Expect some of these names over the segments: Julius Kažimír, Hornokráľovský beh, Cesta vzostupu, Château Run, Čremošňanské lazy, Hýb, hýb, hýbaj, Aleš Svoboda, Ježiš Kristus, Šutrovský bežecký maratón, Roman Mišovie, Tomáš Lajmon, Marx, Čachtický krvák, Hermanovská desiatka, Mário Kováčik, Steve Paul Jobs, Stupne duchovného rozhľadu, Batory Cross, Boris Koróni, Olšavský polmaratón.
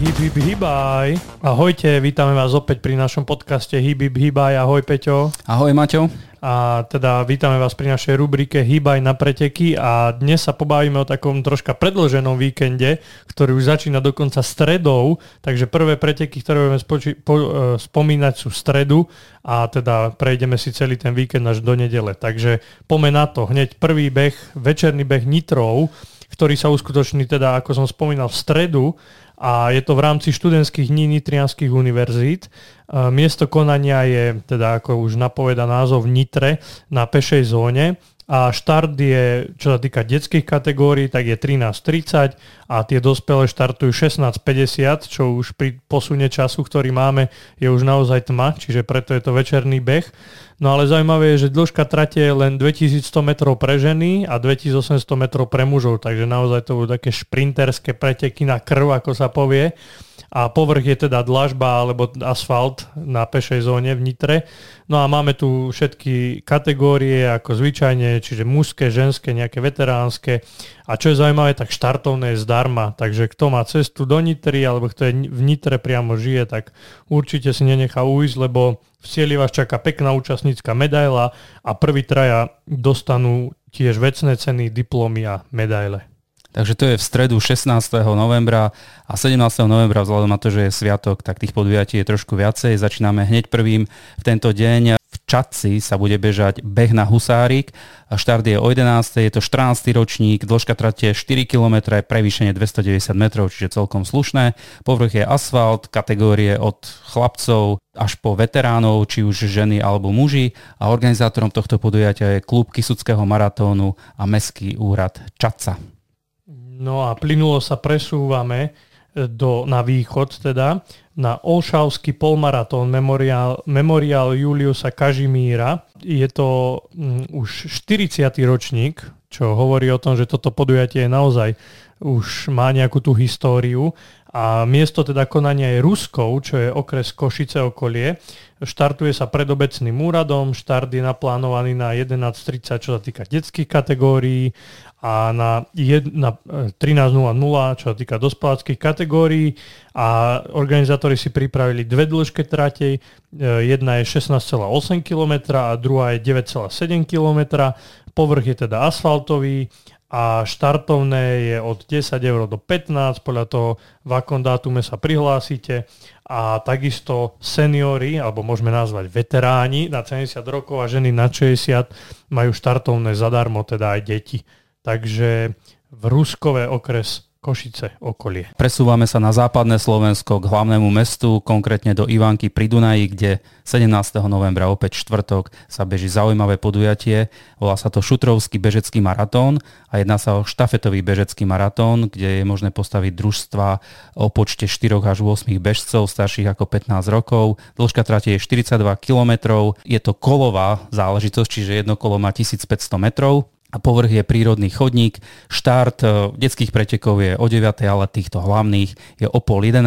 Hýb, hýb, hýbaj. Ahojte, vítame vás opäť pri našom podcaste Hýb, hýb, hýbaj. Ahoj Peťo. Ahoj Maťo. A teda vítame vás pri našej rubrike Hybaj na preteky a dnes sa pobavíme o takom troška predĺženom víkende, ktorý už začína dokonca stredou, takže prvé preteky, ktoré budeme spomínať sú stredu a teda prejdeme si celý ten víkend až do nedele. Takže poďme na to, hneď prvý beh, večerný beh Nitrov, ktorý sa uskutoční teda, ako som spomínal, v stredu a je to v rámci študentských dní nitrianskych univerzít. Miesto konania je, teda ako už napovedá názov, v Nitre na pešej zóne a štart je, čo sa týka detských kategórií, tak je 13.30 a tie dospelé štartujú 16.50, čo už pri posune času, ktorý máme, je už naozaj tma, čiže preto je to večerný beh. No ale zaujímavé je, že dĺžka trate je len 2100 metrov pre ženy a 2800 metrov pre mužov, takže naozaj to budú také šprinterské preteky na krv, ako sa povie. A povrch je teda dlažba alebo asfalt na pešej zóne v Nitre. No a máme tu všetky kategórie ako zvyčajne, čiže mužské, ženské, nejaké veteránske. A čo je zaujímavé, tak štartovné je zdarma. Takže kto má cestu do Nitry alebo kto je v Nitre priamo žije, tak určite si nenechá ujsť, lebo v cieli vás čaká pekná účastnícka medaila a prví traja dostanú tiež vecné ceny, diplomy a medaile. Takže to je v stredu 16. novembra a 17. novembra, vzhľadom na to, že je sviatok, tak tých podujatí je trošku viacej. Začíname hneď prvým v tento deň. V Čadci sa bude bežať beh na Husárik. Štart je o 11. Je to 14. ročník, dĺžka trate 4 km, prevýšenie 290 metrov, čiže celkom slušné. Povrch je asfalt, kategórie od chlapcov až po veteránov, či už ženy alebo muži. A organizátorom tohto podujatia je klub Kysuckého maratónu a Mestský úrad Čadca. No a plynulo sa presúvame na východ, teda na Olšavský polmaratón memoriál Juliusa Kažimíra. Je to už 40. ročník, čo hovorí o tom, že toto podujatie naozaj už má nejakú tú históriu. A miesto teda konania je Ruskov, čo je okres Košice okolie. Štartuje sa pred obecným úradom, štart je naplánovaný na 11.30, čo sa týka detských kategórií a na 13.00, čo sa týka dospeláckych kategórií. A organizátori si pripravili dve dĺžke trate. Jedna je 16,8 km a druhá je 9,7 km. Povrch je teda asfaltový a štartovné je od 10 eur do 15, podľa toho v akom dátume sa prihlásite a takisto seniori, alebo môžeme nazvať veteráni na 70 rokov a ženy na 60 majú štartovné zadarmo, teda aj deti. Takže v Ruskove okres Košice okolie. Presúvame sa na západné Slovensko k hlavnému mestu, konkrétne do Ivanky pri Dunaji, kde 17. novembra, opäť štvrtok, sa beží zaujímavé podujatie. Volá sa to Šutrovský bežecký maratón a jedná sa o štafetový bežecký maratón, kde je možné postaviť družstva o počte 4 až 8 bežcov starších ako 15 rokov. Dĺžka trate je 42 km. Je to kolová záležitosť, čiže jedno kolo má 1500 metrov. A povrch je prírodný chodník. Štart detských pretekov je o 9, ale týchto hlavných je o pol 11.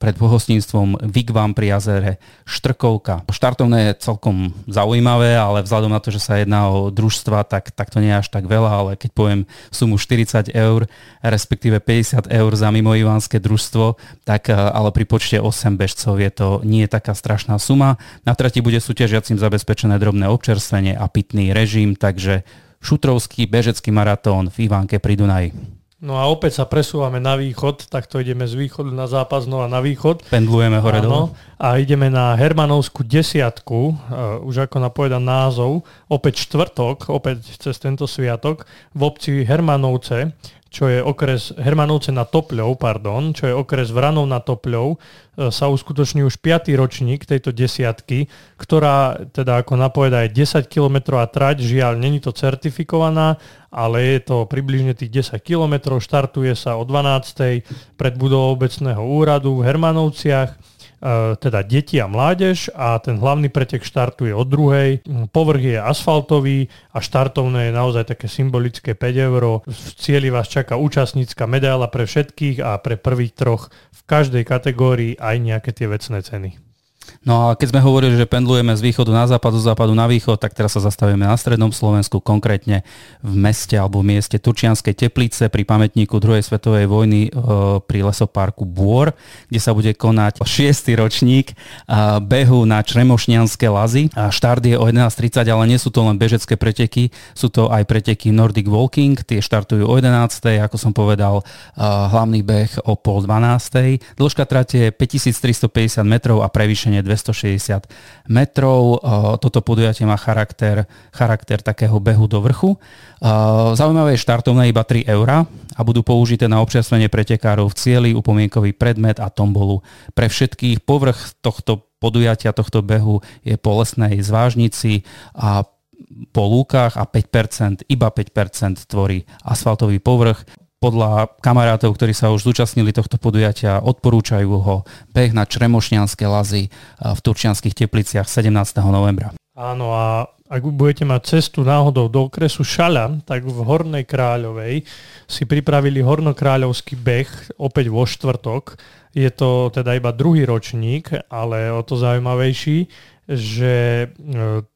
pred pohostinstvom Vigvam pri jazere Štrkovka. Štartovné je celkom zaujímavé, ale vzhľadom na to, že sa jedná o družstva, tak to nie je až tak veľa, ale keď poviem sumu 40 eur, respektíve 50 eur za mimoivanské družstvo, tak ale pri počte 8 bežcov je to nie taká strašná suma. Na trati bude súťažiacim zabezpečené drobné občerstvenie a pitný režim, takže Šutrovský bežecký maratón v Ivánke pri Dunaji. No a opäť sa presúvame na východ, takto ideme z východu na západ, znova na východ. Pendlujeme hore dole. A ideme na Hermanovskú desiatku, už ako napovedá názov, opäť štvrtok, opäť cez tento sviatok, v obci Hermanovce, čo je okres Hermanovce na Topľov, čo je okres Vranov na Topľov, sa uskutoční už 5. ročník tejto desiatky, ktorá teda ako napovedá je 10 km a trať, žiaľ, není to certifikovaná, ale je to približne tých 10 km, štartuje sa o 12.00 pred budovou obecného úradu v Hermanovciach, teda deti a mládež a ten hlavný pretek štartuje od 2. Povrch je asfaltový a štartovné je naozaj také symbolické 5 eur. V cieli vás čaká účastnícka medaila pre všetkých a pre prvých troch v každej kategórii aj nejaké tie vecné ceny. No a keď sme hovorili, že pendlujeme z východu na západ, zo západu na východ, tak teraz sa zastavíme na strednom Slovensku, konkrétne v meste alebo v mieste Turčianskej Teplice pri pamätníku druhej svetovej vojny pri lesoparku Bôr, kde sa bude konať 6. ročník behu na Čremošňanské lazy. Štart je o 11:30, ale nie sú to len bežecké preteky, sú to aj preteky Nordic Walking, tie štartujú o 11:00, ako som povedal, hlavný beh o 11:30. Dĺžka trate je 5350 metrov a prevýšenie 260 metrov. Toto podujatie má charakter takého behu do vrchu. Zaujímavé je štartovné iba 3 eurá a budú použité na občerstvenie pretekárov v cieli, upomienkový predmet a tombolu. Pre všetkých povrch tohto podujatia, tohto behu je po lesnej zvážnici a po lúkach a 5%, iba 5% tvorí asfaltový povrch. Podľa kamarátov, ktorí sa už zúčastnili tohto podujatia, odporúčajú ho. Beh na Čremošňanské lazy v Turčianskych Tepliciach 17. novembra. Áno, a ak budete mať cestu náhodou do okresu Šaľan, tak v Hornej Kráľovej si pripravili Hornokráľovský beh opäť vo štvrtok. Je to teda iba druhý ročník, ale o to zaujímavejší, že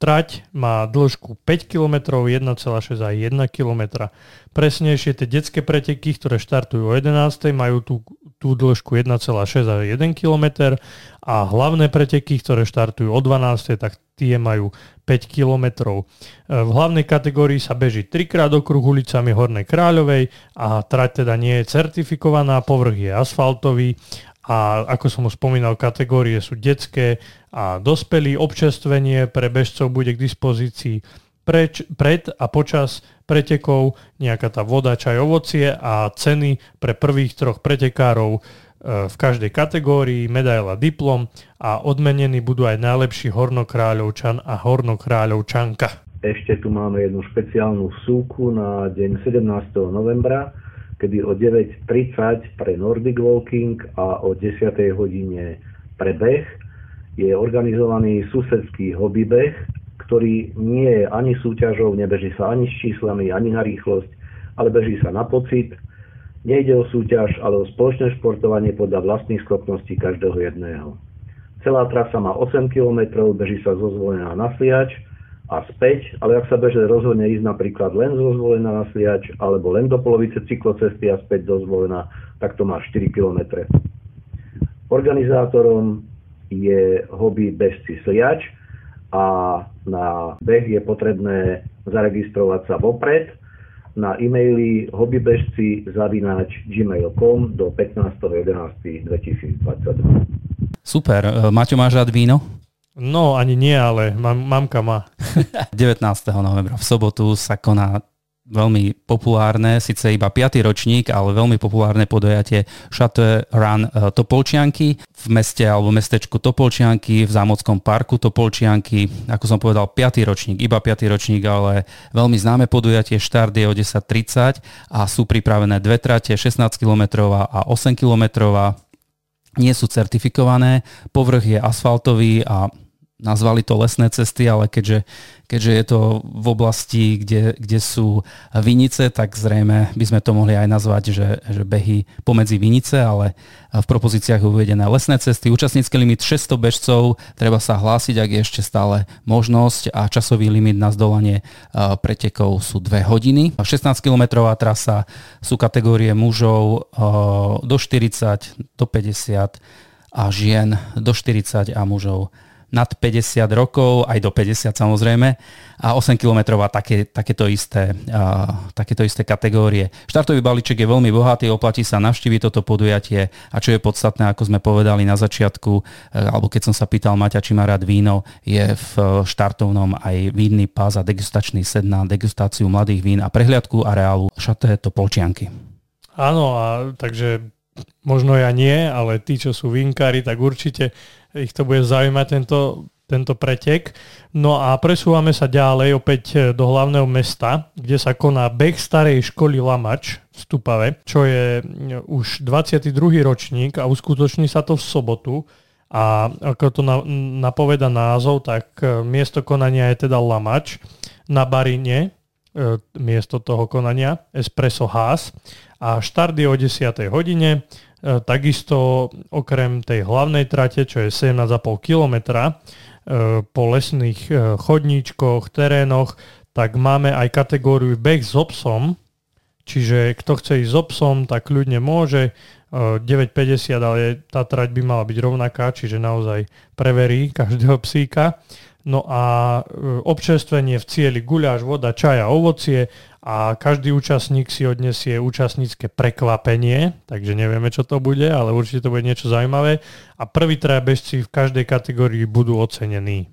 trať má dĺžku 5 km, 1,6 a 1 km. Presnejšie tie detské preteky, ktoré štartujú o 11:00, majú tú dĺžku 1,6 a 1 km a hlavné preteky, ktoré štartujú o 12:00, tak tie majú 5 km. V hlavnej kategórii sa beží 3-krát okruh ulicami Hornej Kráľovej a trať teda nie je certifikovaná, povrch je asfaltový. A ako som už spomínal, kategórie sú detské a dospelí. Občerstvenie pre bežcov bude k dispozícii pred a počas pretekov, nejaká tá voda, čaj, ovocie a ceny pre prvých 3 pretekárov v každej kategórii, medaila, diplom a odmenení budú aj najlepší hornokráľovčan a hornokráľovčanka. Ešte tu máme jednu špeciálnu súku na deň 17. novembra, kedy o 9:30 pre Nordic Walking a o 10:00 hodine pre beh je organizovaný susedský hobby beh, ktorý nie je ani súťažou, nebeží sa ani s číslami, ani na rýchlosť, ale beží sa na pocit. Nejde o súťaž, ale o spoločné športovanie podľa vlastných schopností každého jedného. Celá trasa má 8 km, beží sa zo Zvolena na Sliač a späť, ale ak sa beže rozhodne ísť napríklad len zo Zvolena na Sliač alebo len do polovice cyklocesty a späť do Zvolena, tak to má 4 km. Organizátorom je hobby bežci Sliač a na beh je potrebné zaregistrovať sa vopred na e-maily hobbybežci@gmail.com do 15.11.2022. Super. Maťo, máš rád víno? No, ani nie, ale mamka má. 19. novembra v sobotu sa koná veľmi populárne, síce iba 5. ročník, ale veľmi populárne podujatie Château Run Topolčianky v meste alebo mestečku Topolčianky v Zámockom parku Topolčianky. Ako som povedal, 5. ročník, iba 5. ročník, ale veľmi známe podujatie. Štart je o 10:30 a sú pripravené dve trate, 16-kilometrová a 8-kilometrová. Nie sú certifikované, povrch je asfaltový a nazvali to lesné cesty, ale keďže je to v oblasti, kde sú vinice, tak zrejme by sme to mohli aj nazvať, že behy pomedzi vinice, ale v propozíciách je uvedené lesné cesty. Účastnícky limit 600 bežcov, treba sa hlásiť, ak je ešte stále možnosť, a časový limit na zdolanie pretekov sú 2 hodiny. 16-kilometrová trasa, sú kategórie mužov do 40, do 50 a žien do 40 a mužov nad 50 rokov, aj do 50 samozrejme, a 8-kilometrová takéto isté kategórie. Štartový balíček je veľmi bohatý, oplatí sa navštíviť toto podujatie a čo je podstatné, ako sme povedali na začiatku, alebo keď som sa pýtal Maťa, či má rád víno, je v štartovnom aj vínny pás a degustačný sed na degustáciu mladých vín a prehliadku areálu Château Topolčianky. Áno, a takže možno ja nie, ale tí, čo sú vinkári, tak určite ich to bude zaujímať tento pretek. No a presúvame sa ďalej opäť do hlavného mesta, kde sa koná beh starej školy Lamač v Stupave, čo je už 22. ročník a uskutoční sa to v sobotu. A ako to napoveda názov, tak miesto konania je teda Lamač na Barine, miesto toho konania Espresso Haas a štart je o 10. hodine. Takisto okrem tej hlavnej trate, čo je 17,5 kilometra po lesných chodníčkoch, terénoch, tak máme aj kategóriu beh s obsom, čiže kto chce ísť s obsom, tak ľudne môže, 9,50, ale tá trať by mala byť rovnaká, čiže naozaj preverí každého psíka. No a občerstvenie v cieli guľaš, voda, čaj a ovocie a každý účastník si odnesie účastnícke prekvapenie, takže nevieme, čo to bude, ale určite to bude niečo zaujímavé a prví traja bežci v každej kategórii budú ocenení.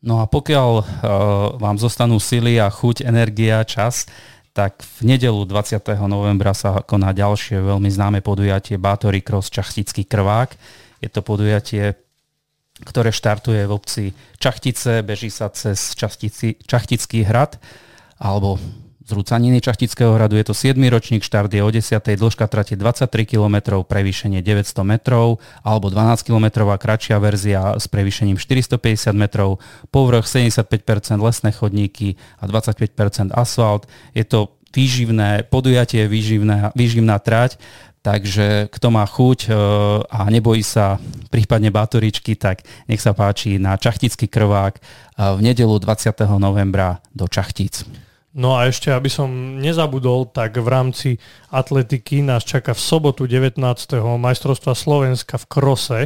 No a pokiaľ vám zostanú sily a chuť, energia, čas, tak v nedeľu 20. novembra sa koná ďalšie veľmi známe podujatie Batory Cross Čachtický krvák. Je to podujatie, ktoré štartuje v obci Čachtice, beží sa cez Čachtický hrad alebo zrúcaniny Čachtického hradu. Je to 7. ročník, štart je o 10. dĺžka trate 23 km, prevýšenie 900 metrov alebo 12 km a kratšia verzia s prevýšením 450 metrov, povrch 75% lesné chodníky a 25% asfalt. Je to výživné podujatie, výživná trať. Takže kto má chuť a nebojí sa prípadne Batoričky, tak nech sa páči na Čachtický krvák v nedeľu 20. novembra do Čachtíc. No a ešte, aby som nezabudol, tak v rámci atletiky nás čaká v sobotu 19. majstrovstva Slovenska v krose,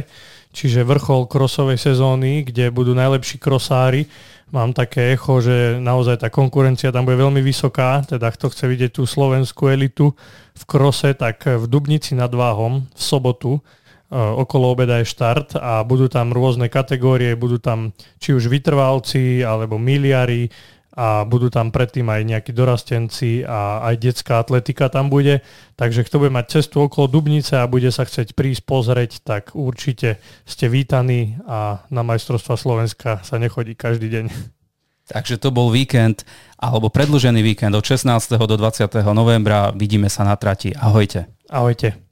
čiže vrchol krosovej sezóny, kde budú najlepší krosári. Mám také echo, že naozaj tá konkurencia tam bude veľmi vysoká, teda kto chce vidieť tú slovenskú elitu v krose, tak v Dubnici nad Váhom v sobotu okolo obeda je štart a budú tam rôzne kategórie, budú tam či už vytrvalci alebo miliári, a budú tam predtým aj nejakí dorastenci a aj detská atletika tam bude. Takže kto bude mať cestu okolo Dubnice a bude sa chcieť prísť pozrieť, tak určite ste vítaní a na majstrovstvá Slovenska sa nechodí každý deň. Takže to bol víkend, alebo predĺžený víkend od 16. do 20. novembra. Vidíme sa na trati. Ahojte. Ahojte.